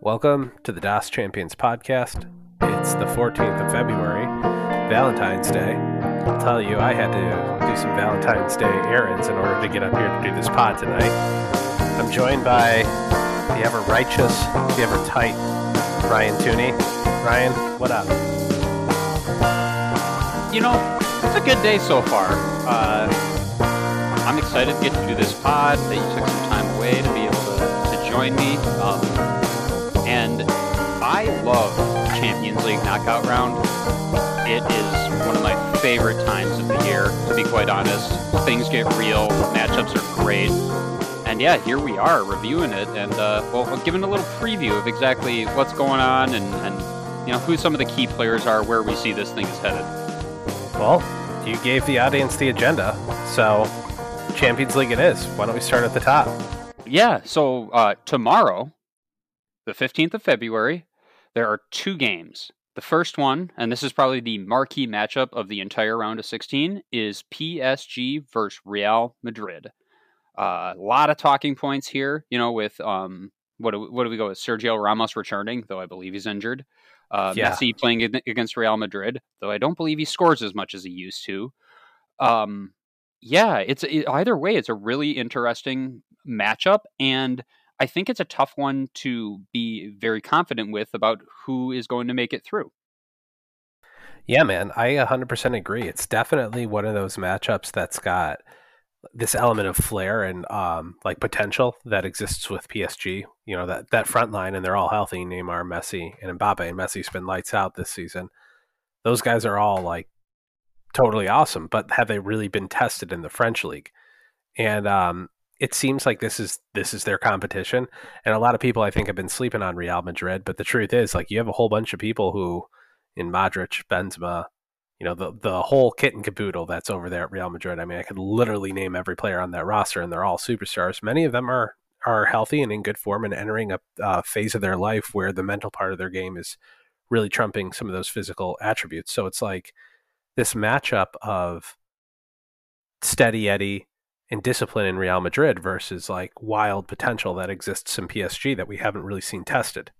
Welcome to the DOS Champions Podcast. It's the 14th of February, Valentine's Day. I'll tell you, I had to do some Valentine's Day errands in order to get up here to do this pod tonight. I'm joined by the ever-righteous, the ever-tight Ryan Tooney. Ryan, what up? You know, it's a good day so far. I'm excited to get to do this pod, that you took some time away to be able to join me. And I love Champions League knockout round. It is one of my favorite times of the year, to be quite honest. Things get real, matchups are great. And yeah, here we are reviewing it and well, giving a little preview of exactly what's going on and you know who some of the key players are, where we see this thing is headed. Well, you gave the audience the agenda, so Champions League it is. Why don't we start at the top? Yeah, so tomorrow, the 15th of February, there are two games. The first one, and this is probably the marquee matchup of the entire round of 16, is PSG versus Real Madrid. A lot of talking points here, you know, with what do we go with? Sergio Ramos returning, though I believe he's injured. Messi playing against Real Madrid, though I don't believe he scores as much as he used to. Either way, it's a really interesting matchup, and I think it's a tough one to be very confident with about who is going to make it through. Yeah, man, I 100% agree. It's definitely one of those matchups that's got this element of flair and like potential that exists with PSG, you know, that front line, and they're all healthy. Neymar, Messi, and Mbappe. And Messi's been lights out this season. Those guys are all like totally awesome, but have they really been tested in the French league? And it seems like this is their competition. And a lot of people, I think, have been sleeping on Real Madrid, but the truth is, like, you have a whole bunch of people who, in Modric, Benzema, you know, the whole kit and caboodle that's over there at Real Madrid. I mean, I could literally name every player on that roster, and they're all superstars. Many of them are healthy and in good form and entering a phase of their life where the mental part of their game is really trumping some of those physical attributes. So it's like this matchup of steady Eddie and discipline in Real Madrid versus like wild potential that exists in PSG that we haven't really seen tested.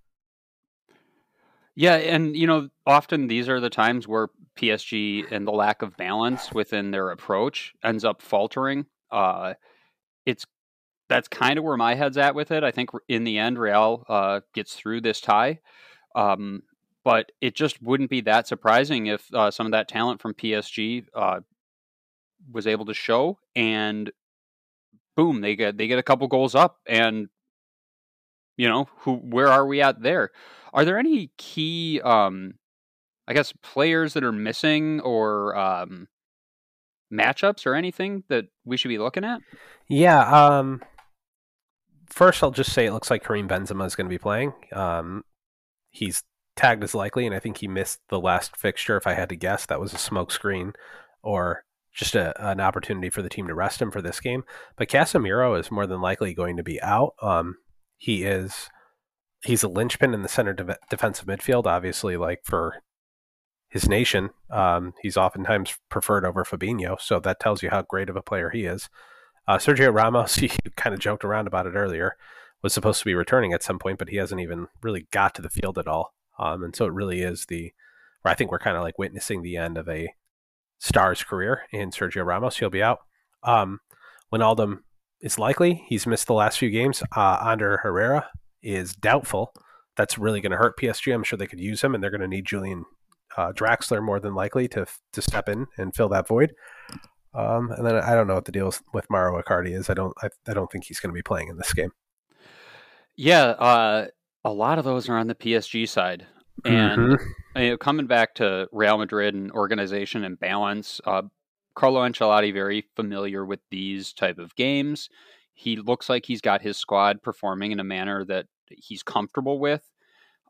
Yeah, and you know, often these are the times where PSG and the lack of balance within their approach ends up faltering. That's kind of where my head's at with it. I think in the end, Real gets through this tie, but it just wouldn't be that surprising if some of that talent from PSG was able to show, and boom, they get a couple goals up, and you know, where are we at there? Are there any key, players that are missing or matchups or anything that we should be looking at? Yeah. First, I'll just say it looks like Karim Benzema is going to be playing. He's tagged as likely, and I think he missed the last fixture. If I had to guess, that was a smokescreen or just an opportunity for the team to rest him for this game. But Casemiro is more than likely going to be out. He's a linchpin in the center defensive midfield, obviously, like for his nation. He's oftentimes preferred over Fabinho, so that tells you how great of a player he is. Sergio Ramos, you kind of joked around about it earlier, was supposed to be returning at some point, but he hasn't even really got to the field at all. And so it really is where I think we're kind of like witnessing the end of a star's career in Sergio Ramos. He'll be out. Wijnaldum is likely. He's missed the last few games. Ander Herrera is doubtful. That's really going to hurt PSG. I'm sure they could use him, and they're going to need Julian Draxler more than likely to step in and fill that void. And then I don't know what the deal with Mauro Icardi is. I don't think he's going to be playing in this game. Yeah, a lot of those are on the PSG side, and you know, coming back to Real Madrid and organization and balance, Carlo Ancelotti very familiar with these type of games. He looks like he's got his squad performing in a manner that he's comfortable with.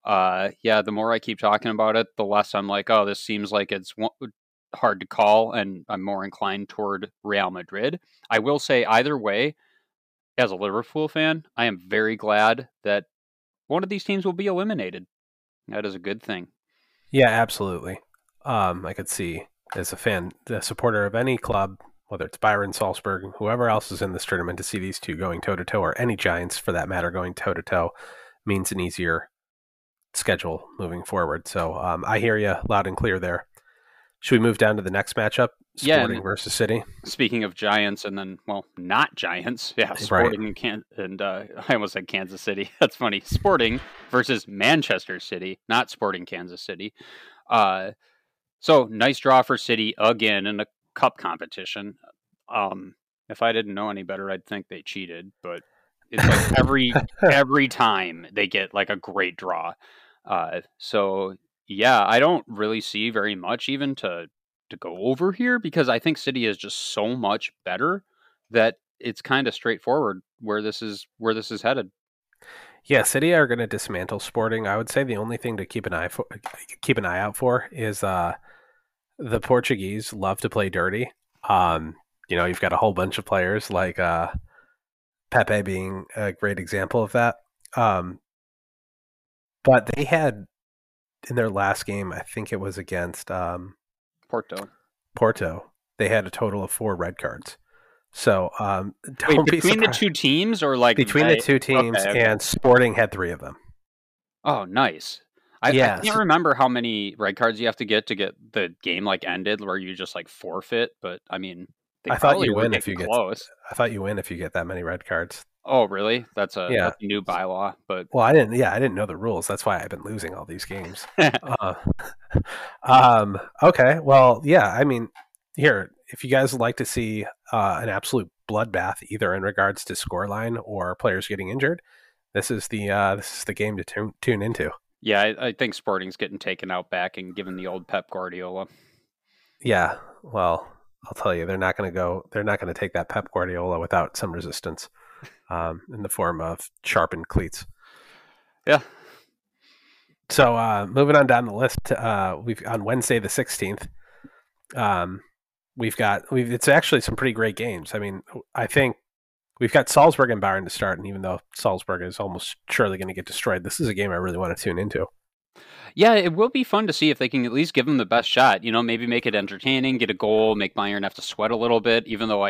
The more I keep talking about it, the less I'm like, oh, this seems like it's hard to call, and I'm more inclined toward Real Madrid. I will say either way, as a Liverpool fan, I am very glad that one of these teams will be eliminated. That is a good thing. Yeah, absolutely. I could see as a fan, a supporter of any club, whether it's Bayern, Salzburg, whoever else is in this tournament, to see these two going toe-to-toe, or any Giants for that matter going toe-to-toe, means an easier schedule moving forward. So I hear you loud and clear there. Should we move down to the next matchup? Sporting versus City. Speaking of giants, and then, well, not giants. Yeah, Sporting and I almost said Kansas City. That's funny. Sporting versus Manchester City, not Sporting Kansas City. So nice draw for City again in a cup competition. If I didn't know any better, I'd think they cheated. But it's like every time they get like a great draw. So. Yeah, I don't really see very much even to go over here, because I think City is just so much better that it's kind of straightforward where this is headed. Yeah, City are going to dismantle Sporting. I would say the only thing to keep an eye out for is the Portuguese love to play dirty. You know, you've got a whole bunch of players like Pepe being a great example of that. But they had. In their last game, I think it was against Porto. They had a total of 4 red cards. So don't be surprised. Between the two teams, or like between the two teams, okay. And Sporting had 3 of them. Oh, nice! I can't remember how many red cards you have to get the game like ended, where you just like forfeit. But I mean, I thought you win if you close. I thought you win if you get that many red cards. Oh, really? That's a new bylaw. But well, I didn't know the rules. That's why I've been losing all these games. Okay. Well, yeah. I mean, here, if you guys would like to see an absolute bloodbath, either in regards to scoreline or players getting injured, this is the game to tune into. Yeah, I think Sporting's getting taken out back and given the old Pep Guardiola. Yeah. Well, I'll tell you, they're not going to take that Pep Guardiola without some resistance. In the form of sharpened cleats. Yeah. So moving on down the list, we've on Wednesday the 16th. It's actually some pretty great games. I mean, I think we've got Salzburg and Bayern to start, and even though Salzburg is almost surely going to get destroyed, this is a game I really want to tune into. Yeah, it will be fun to see if they can at least give them the best shot. You know, maybe make it entertaining, get a goal, make Bayern have to sweat a little bit. Even though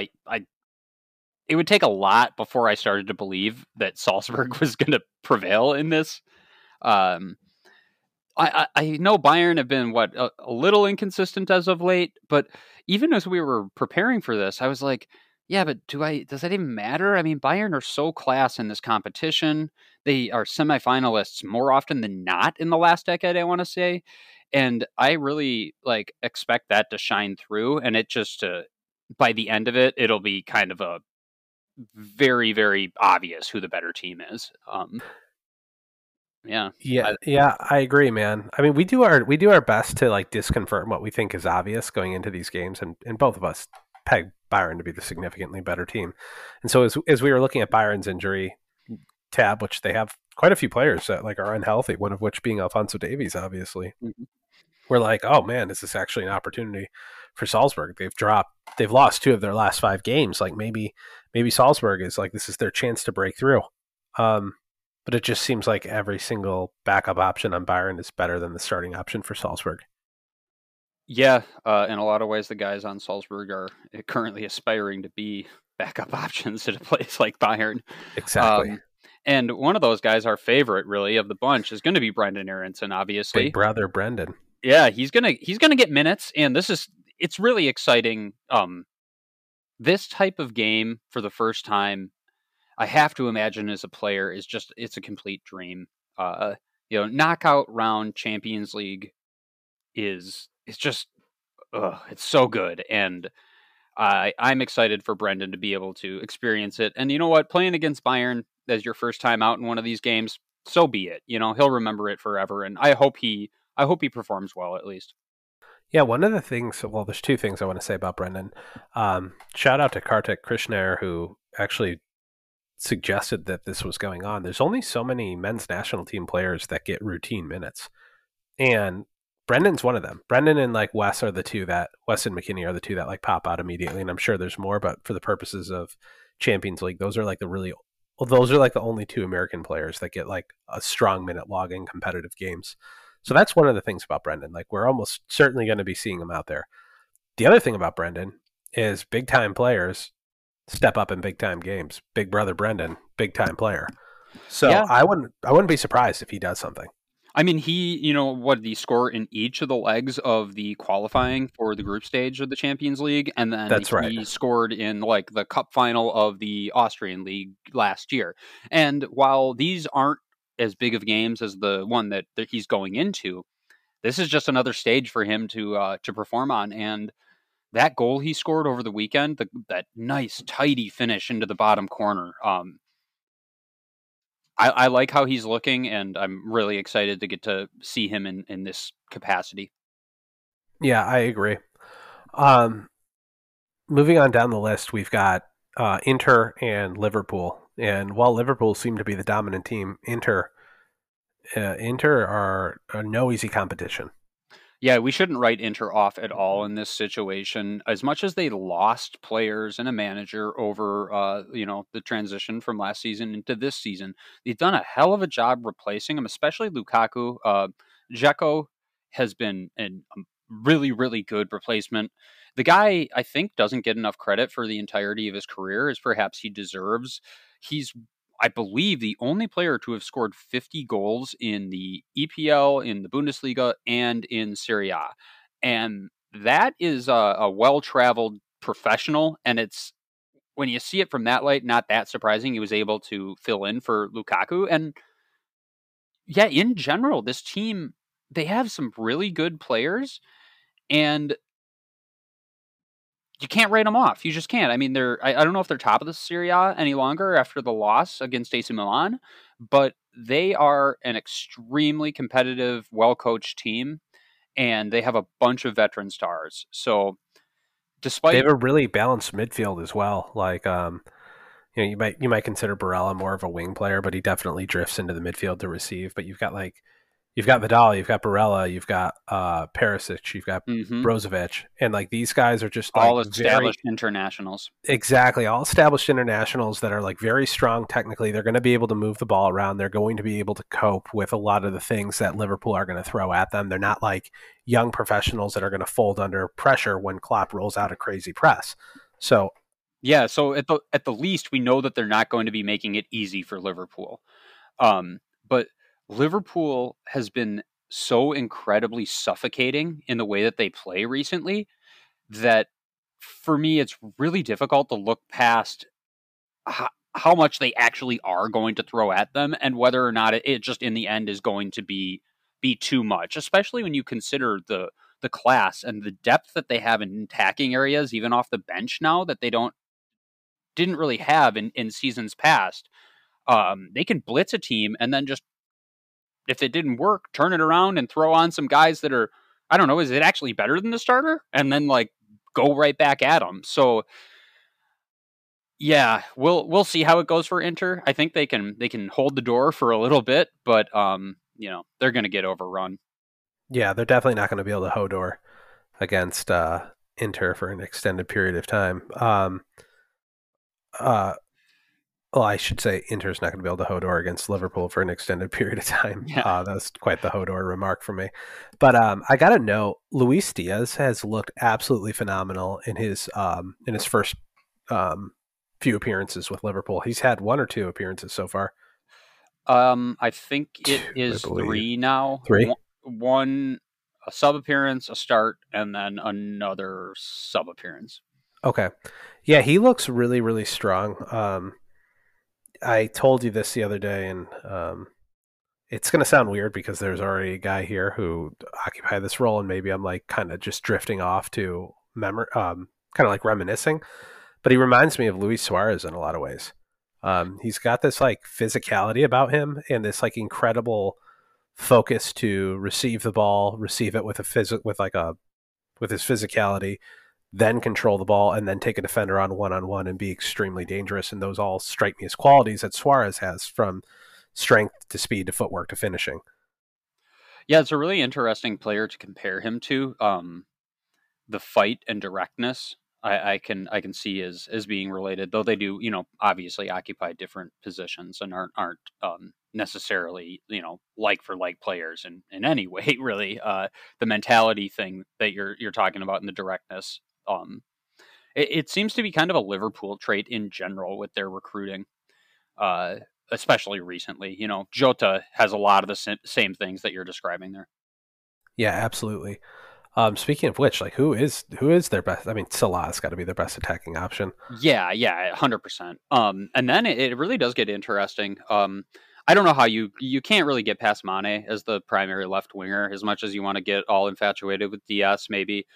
it would take a lot before I started to believe that Salzburg was going to prevail in this. I know Bayern have been, a little inconsistent as of late, but even as we were preparing for this, I was like, yeah, but does that even matter? I mean, Bayern are so class in this competition. They are semifinalists more often than not in the last decade, I want to say. And I really expect that to shine through. And it just, by the end of it, it'll be kind of a, very, very obvious who the better team is. I agree, man. I mean, we do our best to disconfirm what we think is obvious going into these games, and both of us peg Bayern to be the significantly better team. And so as we were looking at Bayern's injury tab, which they have quite a few players that are unhealthy, one of which being Alphonso Davies, obviously. Mm-hmm. We're like, oh man, is this actually an opportunity for Salzburg? They've lost 2 of their last 5 games. Maybe Salzburg is this is their chance to break through. But it just seems like every single backup option on Bayern is better than the starting option for Salzburg. Yeah. In a lot of ways, the guys on Salzburg are currently aspiring to be backup options at a place like Bayern. Exactly. And one of those guys, our favorite really of the bunch, is going to be Brendan Aaronson, obviously. Big brother Brendan. Yeah, he's gonna get minutes, and it's really exciting. This type of game for the first time, I have to imagine as a player it's a complete dream. Knockout round Champions League is it's so good, and I'm excited for Brendan to be able to experience it. And you know what, playing against Bayern as your first time out in one of these games, so be it. You know, he'll remember it forever, and I hope he performs well, at least. Yeah, one of the things, well, there's 2 things I want to say about Brendan. Shout out to Kartik Krishnayer, who actually suggested that this was going on. There's only so many men's national team players that get routine minutes. And Brendan's one of them. Brendan and Wes and McKinney are the 2 that pop out immediately. And I'm sure there's more, but for the purposes of Champions League, those are the only 2 American players that get a strong minute log in competitive games. So that's one of the things about Brendan. We're almost certainly going to be seeing him out there. The other thing about Brendan is big-time players step up in big-time games. Big brother Brendan, big-time player. So yeah. I wouldn't be surprised if he does something. I mean, he, you know, what did he score in each of the legs of the qualifying for the group stage of the Champions League? And then he scored in like the cup final of the Austrian League last year. And while these aren't as big of games as the one that he's going into, this is just another stage for him to perform on. And that goal he scored over the weekend, that nice, tidy finish into the bottom corner. I like how he's looking, and I'm really excited to get to see him in this capacity. Yeah, I agree. Moving on down the list, we've got Inter and Liverpool. And while Liverpool seem to be the dominant team, Inter are no easy competition. Yeah, we shouldn't write Inter off at all in this situation. As much as they lost players and a manager over, the transition from last season into this season, they've done a hell of a job replacing them, especially Lukaku. Dzeko has been a really, really good replacement. The guy, I think, doesn't get enough credit for the entirety of his career as perhaps he deserves. He's, I believe, the only player to have scored 50 goals in the EPL, in the Bundesliga, and in Serie A. And that is a well-traveled professional. And it's, when you see it from that light, not that surprising. He was able to fill in for Lukaku. And yeah, in general, this team, they have some really good players. And you can't write them off. You just can't. I mean, I don't know if they're top of the Serie A any longer after the loss against AC Milan, but they are an extremely competitive, well-coached team, and they have a bunch of veteran stars. So, they have a really balanced midfield as well. Like, you might consider Barella more of a wing player, but he definitely drifts into the midfield to receive. But you've got Vidal, you've got Barella, you've got Perisic, you've got Brozovic, and like these guys are just all established internationals. Exactly, all established internationals that are like very strong technically. They're going to be able to move the ball around. They're going to be able to cope with a lot of the things that Liverpool are going to throw at them. They're not like young professionals that are going to fold under pressure when Klopp rolls out a crazy press. So yeah, so at the least we know that they're not going to be making it easy for Liverpool, but Liverpool has been so incredibly suffocating in the way that they play recently that for me, it's really difficult to look past how much they actually are going to throw at them and whether or not it just in the end is going to be too much, especially when you consider the class and the depth that they have in attacking areas, even off the bench now that they didn't really have in seasons past. They can blitz a team and then just, if it didn't work, turn it around and throw on some guys that are, I don't know, is it actually better than the starter? And then like go right back at them. So yeah, we'll see how it goes for Inter. I think they can hold the door for a little bit, but they're going to get overrun. Yeah, they're definitely not going to be able to hold door against Inter for an extended period of time. Well, I should say Inter's not going to be able to Hodor against Liverpool for an extended period of time. Yeah. That was quite the Hodor remark for me. But I got to know, Luis Diaz has looked absolutely phenomenal in his first few appearances with Liverpool. He's had one or two appearances so far. I think it is three now. One a sub-appearance, a start, and then another sub-appearance. Okay. Yeah, he looks really, really strong. I told you this the other day, and it's going to sound weird because there's already a guy here who occupied this role, and maybe I'm like kind of just drifting off to memory, kind of like reminiscing. But he reminds me of Luis Suarez in a lot of ways. He's got this like physicality about him and this like incredible focus to receive the ball, receive it with with his physicality, then control the ball, and then take a defender on one and be extremely dangerous. And those all strike me as qualities that Suarez has, from strength to speed to footwork to finishing. Yeah, it's a really interesting player to compare him to. The fight and directness I can see as being related, though they do, obviously occupy different positions and aren't necessarily, like for like players in any way, really. The mentality thing that you're talking about and the directness. It seems to be kind of a Liverpool trait in general with their recruiting. especially recently. You know, Jota has a lot of the same things that you're describing there. Yeah, absolutely. Speaking of which, like, who is their best? I mean, Salah's got to be their best attacking option. Yeah, 100%. And then it really does get interesting. I don't know how you can't really get past Mane as the primary left winger, as much as you want to get all infatuated with DS, maybe.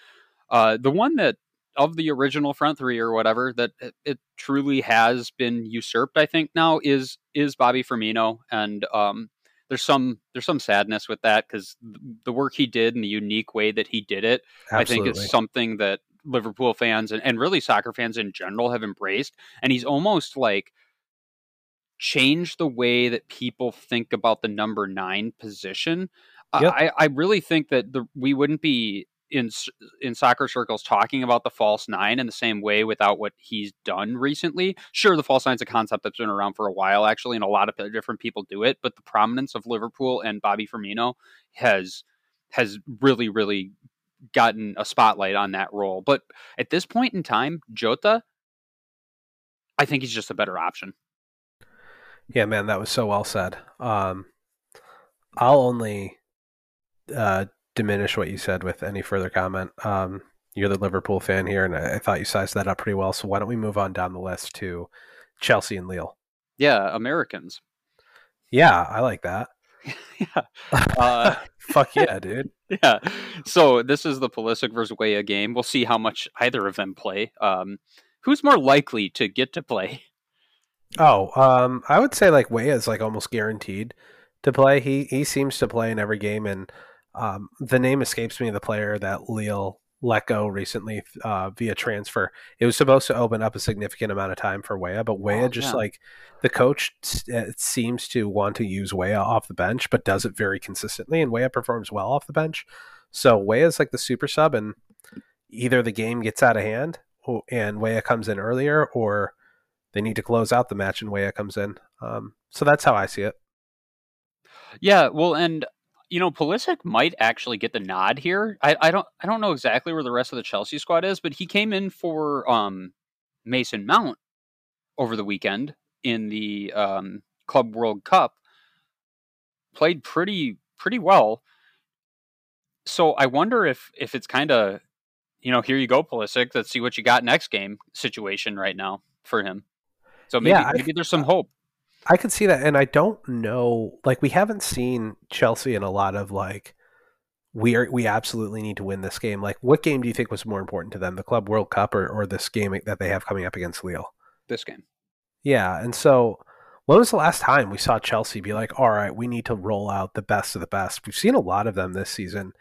The one that, of the original front three or whatever, that it truly has been usurped, I think, now is Bobby Firmino. And there's some sadness with that, because the work he did and the unique way that he did it, absolutely, I think, is something that Liverpool fans and really soccer fans in general have embraced. And he's almost like changed the way that people think about the number 9 position. Yep. I really think that we wouldn't be in soccer circles talking about the false 9 in the same way without what he's done recently. Sure, the false 9's a concept that's been around for a while, actually, and a lot of different people do it, but the prominence of Liverpool and Bobby Firmino has really, really gotten a spotlight on that role. But at this point in time, Jota, I think he's just a better option. Yeah, man, that was so well said. I'll only diminish what you said with any further comment. You're the Liverpool fan here, and I thought you sized that up pretty well. So why don't we move on down the list to Chelsea and Lille? Yeah, Americans. Yeah, I like that. Yeah. Fuck yeah, dude. Yeah. So this is the Pulisic versus Weah game. We'll see how much either of them play. Who's more likely to get to play? Oh, I would say like Weah is like almost guaranteed to play. He seems to play in every game, and the name escapes me, the player that Lille let go recently via transfer. It was supposed to open up a significant amount of time for Weah, but Weah like the coach seems to want to use Weah off the bench, but does it very consistently, and Weah performs well off the bench. So Weah is like the super sub, and either the game gets out of hand and Weah comes in earlier, or they need to close out the match and Weah comes in. So that's how I see it. Yeah, well, and you know, Pulisic might actually get the nod here. I don't know exactly where the rest of the Chelsea squad is, but he came in for Mason Mount over the weekend in the Club World Cup. Played pretty well. So I wonder if it's kind of, you know, here you go, Pulisic, let's see what you got next game situation right now for him. So maybe, yeah, maybe there's some hope. I could see that, and I don't know, like, we haven't seen Chelsea in a lot of, like, we absolutely need to win this game. Like, what game do you think was more important to them, the Club World Cup or this game that they have coming up against Lille? This game. Yeah, and so when was the last time we saw Chelsea be like, all right, we need to roll out the best of the best? We've seen a lot of them this season.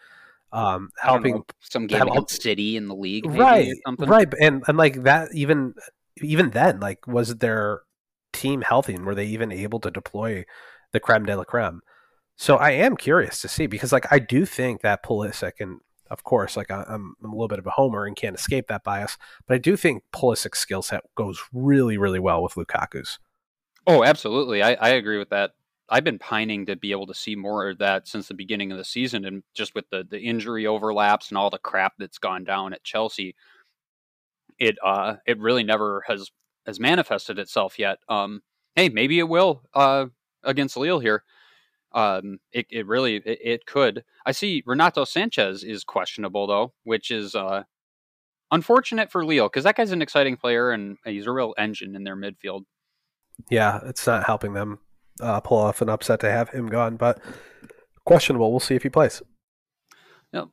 Helping some game against City in the league, maybe, right? Or something. Right, and like that, even then, like, was there team healthy, and were they even able to deploy the creme de la creme? So I am curious to see, because like I do think that Pulisic, and of course, like I'm a little bit of a homer and can't escape that bias, but I do think Pulisic's skill set goes really, really well with Lukaku's. Oh, absolutely. I agree with that. I've been pining to be able to see more of that since the beginning of the season, and just with the injury overlaps and all the crap that's gone down at Chelsea, it really never has manifested itself yet. Hey, maybe it will against Lille here. It really could. I see Renato Sanchez is questionable though, which is unfortunate for Lille, because that guy's an exciting player and he's a real engine in their midfield. Yeah, it's not helping them pull off an upset to have him gone, but questionable. We'll see if he plays. Yep.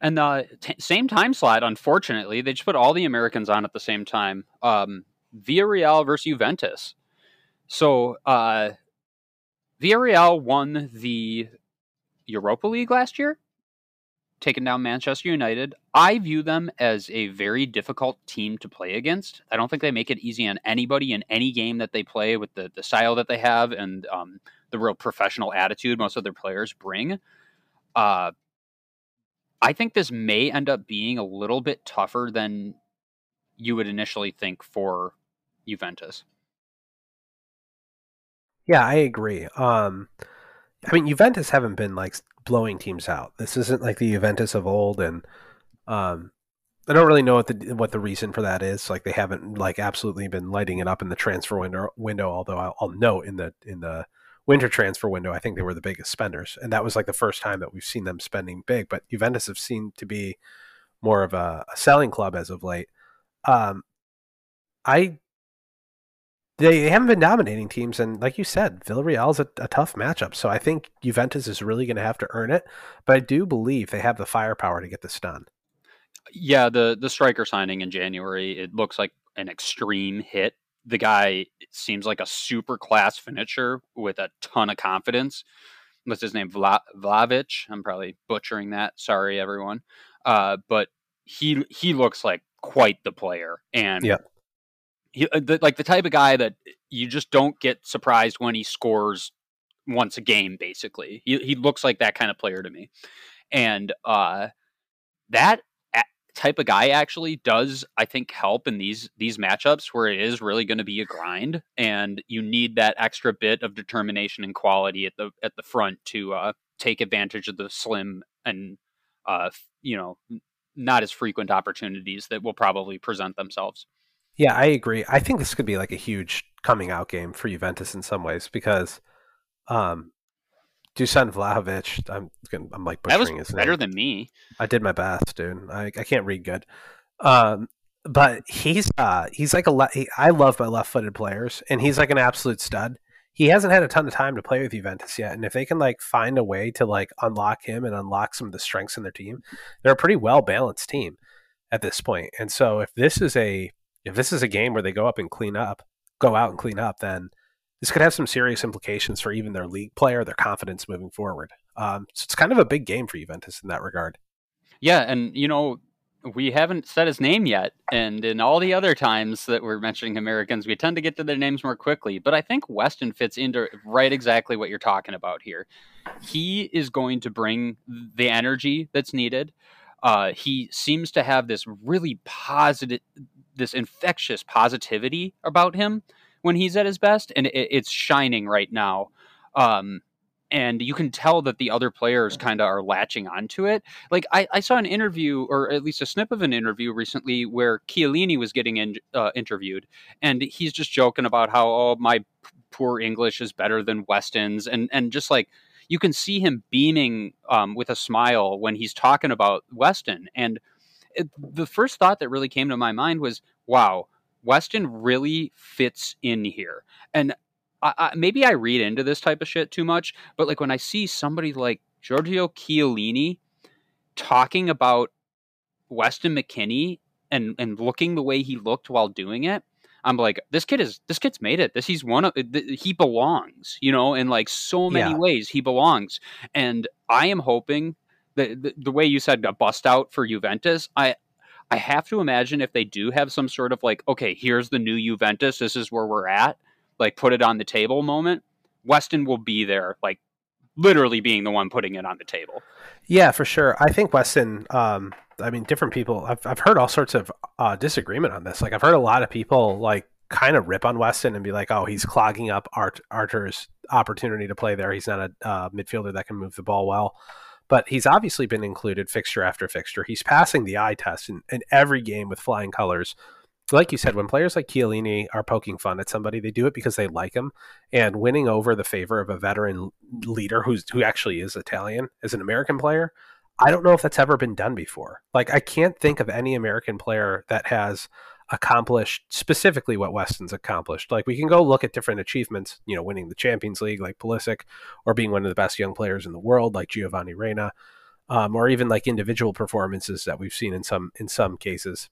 And the same time slot, unfortunately, they just put all the Americans on at the same time. Villarreal versus Juventus. So Villarreal won the Europa League last year, taking down Manchester United. I view them as a very difficult team to play against. I don't think they make it easy on anybody in any game that they play, with the style that they have and the real professional attitude most of their players bring. I think this may end up being a little bit tougher than you would initially think for Juventus. Yeah, I agree. I mean, Juventus haven't been like blowing teams out. This isn't like the Juventus of old, and I don't really know what the reason for that is. Like, they haven't like absolutely been lighting it up in the transfer window. Although I'll note in the winter transfer window, I think they were the biggest spenders, and that was like the first time that we've seen them spending big. But Juventus have seemed to be more of a selling club as of late. They haven't been dominating teams, and like you said, Villarreal is a tough matchup. So I think Juventus is really going to have to earn it, but I do believe they have the firepower to get this done. Yeah, the striker signing in January, it looks like an extreme hit. The guy seems like a super class finisher with a ton of confidence. What's his name? Vlahovic. I'm probably butchering that. Sorry, everyone. But he looks like quite the player. And yeah, the type of guy that you just don't get surprised when he scores once a game, basically. He looks like that kind of player to me. And that type of guy actually does, I think, help in these matchups where it is really going to be a grind, and you need that extra bit of determination and quality at the front to take advantage of the slim and not as frequent opportunities that will probably present themselves. Yeah, I agree. I think this could be like a huge coming out game for Juventus in some ways, because Dusan Vlahovic, I'm like butchering his name. Better than me. I did my best, dude. I can't read good. But he's like I love my left-footed players, and he's like an absolute stud. He hasn't had a ton of time to play with Juventus yet, and if they can like find a way to like unlock him and unlock some of the strengths in their team, they're a pretty well-balanced team at this point. And so if this is a game where they go out and clean up, then this could have some serious implications for even their league player, their confidence moving forward. So it's kind of a big game for Juventus in that regard. Yeah, and we haven't said his name yet, and in all the other times that we're mentioning Americans, we tend to get to their names more quickly, but I think Weston fits into right exactly what you're talking about here. He is going to bring the energy that's needed. He seems to have this really positive, this infectious positivity about him when he's at his best, and it's shining right now. And you can tell that the other players kind of are latching onto it. Like I saw an interview, or at least a snip of an interview recently, where Chiellini was getting interviewed, and he's just joking about how, oh, my poor English is better than Weston's. And just like, you can see him beaming with a smile when he's talking about Weston. And the first thought that really came to my mind was, wow, Weston really fits in here. And maybe I read into this type of shit too much, but like when I see somebody like Giorgio Chiellini talking about Weston McKinney and looking the way he looked while doing it, I'm like, this kid's made it. He belongs, in like so many ways he belongs. And I am hoping that the way you said a bust out for Juventus, I have to imagine if they do have some sort of like, okay, here's the new Juventus, this is where we're at, like put it on the table moment, Weston will be there, like literally being the one putting it on the table. Yeah, for sure. I think Weston, different people, I've heard all sorts of disagreement on this. Like I've heard a lot of people like kind of rip on Weston and be like, oh, he's clogging up Archer's opportunity to play there. He's not a midfielder that can move the ball well. But he's obviously been included fixture after fixture. He's passing the eye test in every game with flying colors. Like you said, when players like Chiellini are poking fun at somebody, they do it because they like him. And winning over the favor of a veteran leader who actually is Italian as an American player, I don't know if that's ever been done before. Like, I can't think of any American player that has accomplished specifically what Weston's accomplished. Like, we can go look at different achievements, winning the Champions League like Pulisic, or being one of the best young players in the world like Giovanni Reina, or even like individual performances that we've seen in some cases.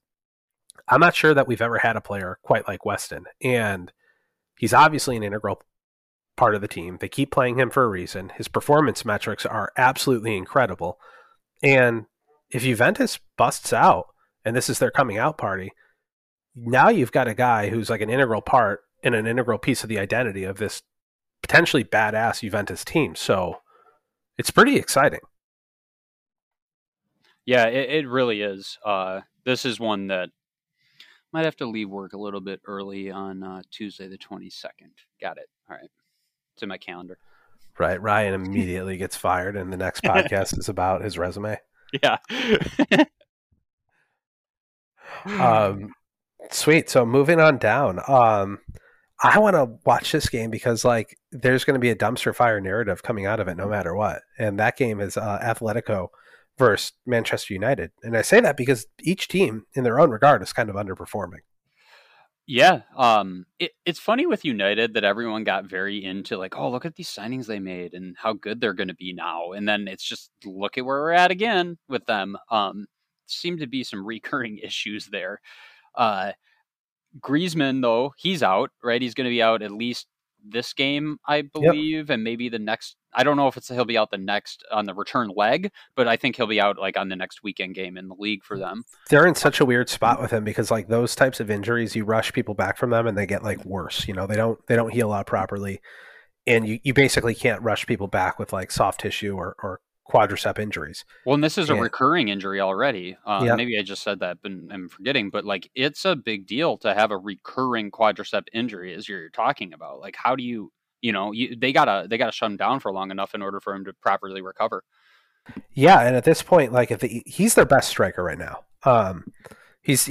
I'm not sure that we've ever had a player quite like Weston, and he's obviously an integral part of the team. They keep playing him for a reason. His performance metrics are absolutely incredible, and if Juventus busts out and this is their coming out party, now you've got a guy who's like an integral part and an integral piece of the identity of this potentially badass Juventus team. So it's pretty exciting. Yeah, it really is. This is one that might have to leave work a little bit early on Tuesday, the 22nd. Got it. All right. It's in my calendar. Right. Ryan immediately gets fired, and the next podcast is about his resume. Yeah. Sweet. So moving on down, I want to watch this game because, like, there's going to be a dumpster fire narrative coming out of it no matter what. And that game is Atletico versus Manchester United. And I say that because each team in their own regard is kind of underperforming. Yeah. It's funny with United that everyone got very into, like, oh, look at these signings they made and how good they're going to be now. And then it's just, look at where we're at again with them. Seem to be some recurring issues there. Griezmann, though, he's out, right? He's going to be out at least this game, I believe, and maybe the next. I don't know if it's he'll be out the next on the return leg, but I think he'll be out like on the next weekend game in the league for them. They're in such a weird spot with him because, like, those types of injuries, you rush people back from them and they get, like, worse. You know, they don't heal up properly, and you basically can't rush people back with, like, soft tissue or quadricep injuries. Well, and this is a recurring injury already. Maybe I just said that, but I'm forgetting, but, like, it's a big deal to have a recurring quadricep injury as you're talking about. Like, how do you they gotta shut him down for long enough in order for him to properly recover. Yeah. And at this point, like, he's their best striker right now. He's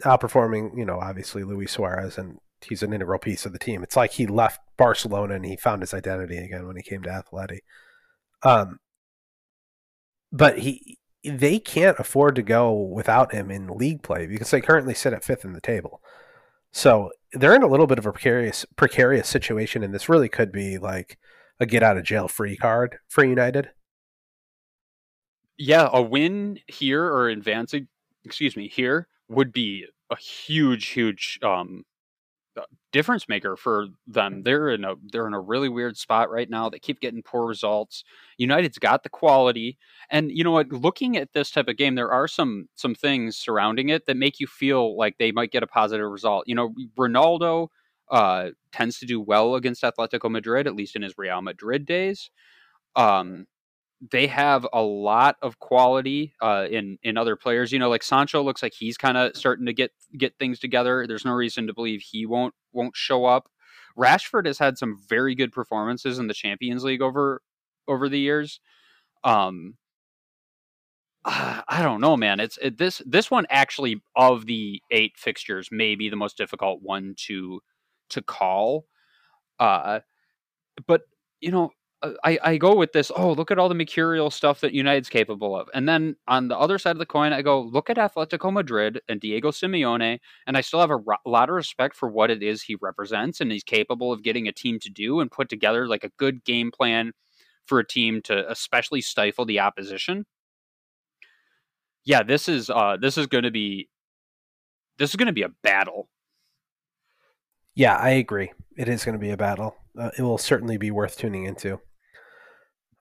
outperforming, you know, obviously Luis Suarez, and he's an integral piece of the team. It's like he left Barcelona and he found his identity again when he came to Atleti. But they can't afford to go without him in league play because they currently sit at fifth in the table. So they're in a little bit of a precarious situation, and this really could be like a get out of jail free card for United. Yeah, a win here or advancing, here would be a huge difference maker for them. They're in a really weird spot right now. They keep getting poor results. United's got the quality, and you know what? Looking at this type of game, there are some things surrounding it that make you feel like they might get a positive result. You know, Ronaldo tends to do well against Atletico Madrid, at least in his Real Madrid days. They have a lot of quality in other players. You know, like Sancho looks like he's kind of starting to get things together. There's no reason to believe he won't show up. Rashford has had some very good performances in the Champions League over the years. I don't know, man. It's this one actually of the 8 fixtures may be the most difficult one to call. But you know, I go with this, oh, look at all the mercurial stuff that United's capable of. And then on the other side of the coin, I go, look at Atletico Madrid and Diego Simeone, and I still have a lot of respect for what it is he represents, and he's capable of getting a team to do and put together like a good game plan for a team to especially stifle the opposition. Yeah, this is going to be a battle. Yeah, I agree. It is going to be a battle. It will certainly be worth tuning into.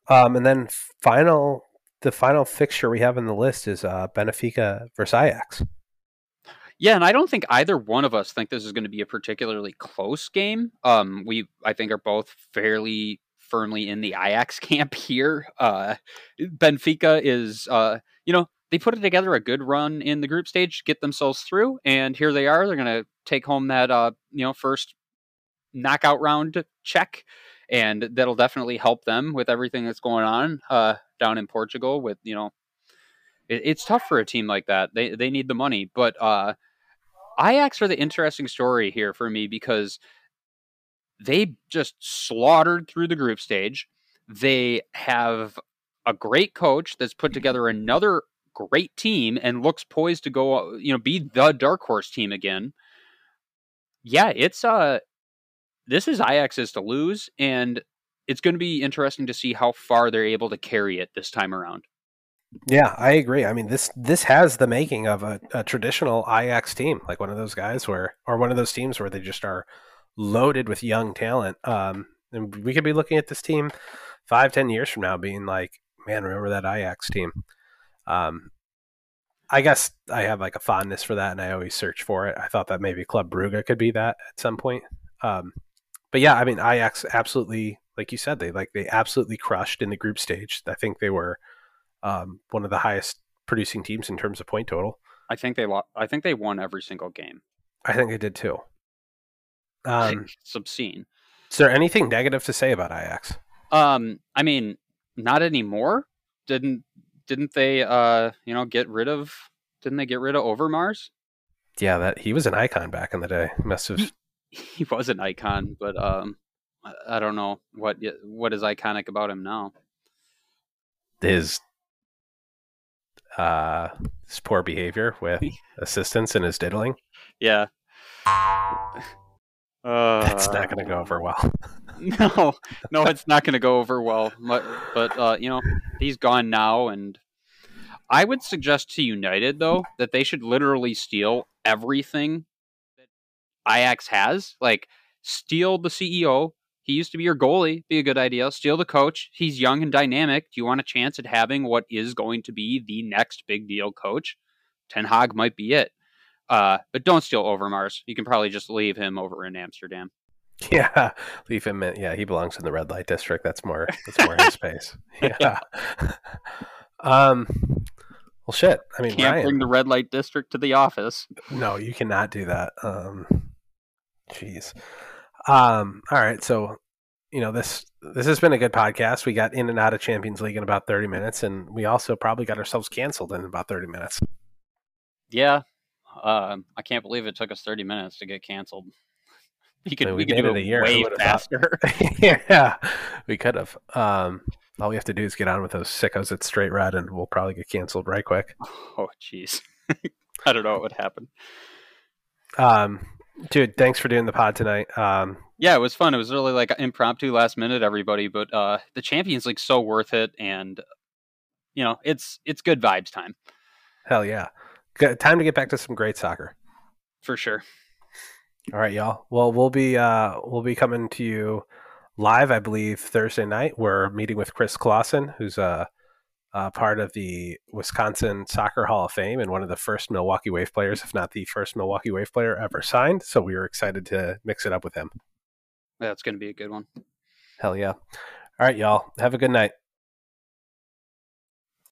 And then the final fixture we have on the list is Benfica versus Ajax. Yeah, and I don't think either one of us think this is going to be a particularly close game. I think are both fairly firmly in the Ajax camp here. Benfica is, they put it together a good run in the group stage, get themselves through, and here they are. They're going to take home that first knockout round check, and that'll definitely help them with everything that's going on down in Portugal with, you know, it's tough for a team like that. They need the money, but Ajax are the interesting story here for me because they just slaughtered through the group stage. They have a great coach that's put together another great team and looks poised to go, you know, be the dark horse team again. Yeah, it's this is Ajax's to lose, and it's going to be interesting to see how far they're able to carry it this time around. Yeah, I agree. I mean, this has the making of a traditional Ajax team, like one of those teams where they just are loaded with young talent. And we could be looking at this team 5-10 years from now being like, man, remember that Ajax team? I guess I have like a fondness for that, and I always search for it. I thought that maybe Club Brugge could be that at some point. But yeah, I mean, Ajax absolutely, like you said, they absolutely crushed in the group stage. I think they were one of the highest producing teams in terms of point total. I think they won every single game. I think they did too. It's obscene. Is there anything negative to say about Ajax? I mean, not anymore. Didn't they get rid of Overmars? Yeah, that he was an icon back in the day. Must have. He was an icon, but I don't know what is iconic about him now. His poor behavior with assistants and his diddling. Yeah. That's not going to go over well. No, it's not going to go over well. But he's gone now, and I would suggest to United, though, that they should literally steal everything that Ajax has. Like, steal the CEO. He used to be your goalie. Be a good idea. Steal the coach. He's young and dynamic. Do you want a chance at having what is going to be the next big deal coach? Ten Hag might be it. But don't steal Overmars. You can probably just leave him over in Amsterdam. Yeah, leave him in. Yeah, he belongs in the red light district. That's more his space. Yeah. Well, shit. I mean, can't Ryan, bring the red light district to the office. No, you cannot do that. Jeez. All right. So, this has been a good podcast. We got in and out of Champions League in about 30 minutes, and we also probably got ourselves canceled in about 30 minutes. Yeah. I can't believe it took us 30 minutes to get canceled. We could do it a year way faster. Yeah, we could have. All we have to do is get on with those sickos at Straight Red, and we'll probably get canceled right quick. Oh, jeez. I don't know what would happen. Dude, thanks for doing the pod tonight. Yeah, it was fun. It was really like impromptu last minute, everybody. But the Champions League's so worth it. And, it's good vibes time. Hell yeah. Good time to get back to some great soccer. For sure. All right, y'all. Well, we'll be coming to you live, I believe, Thursday night. We're meeting with Chris Clausen, who's a part of the Wisconsin Soccer Hall of Fame and one of the first Milwaukee Wave players, if not the first Milwaukee Wave player ever signed. So we were excited to mix it up with him. Yeah, it's going to be a good one. Hell yeah. All right, y'all. Have a good night.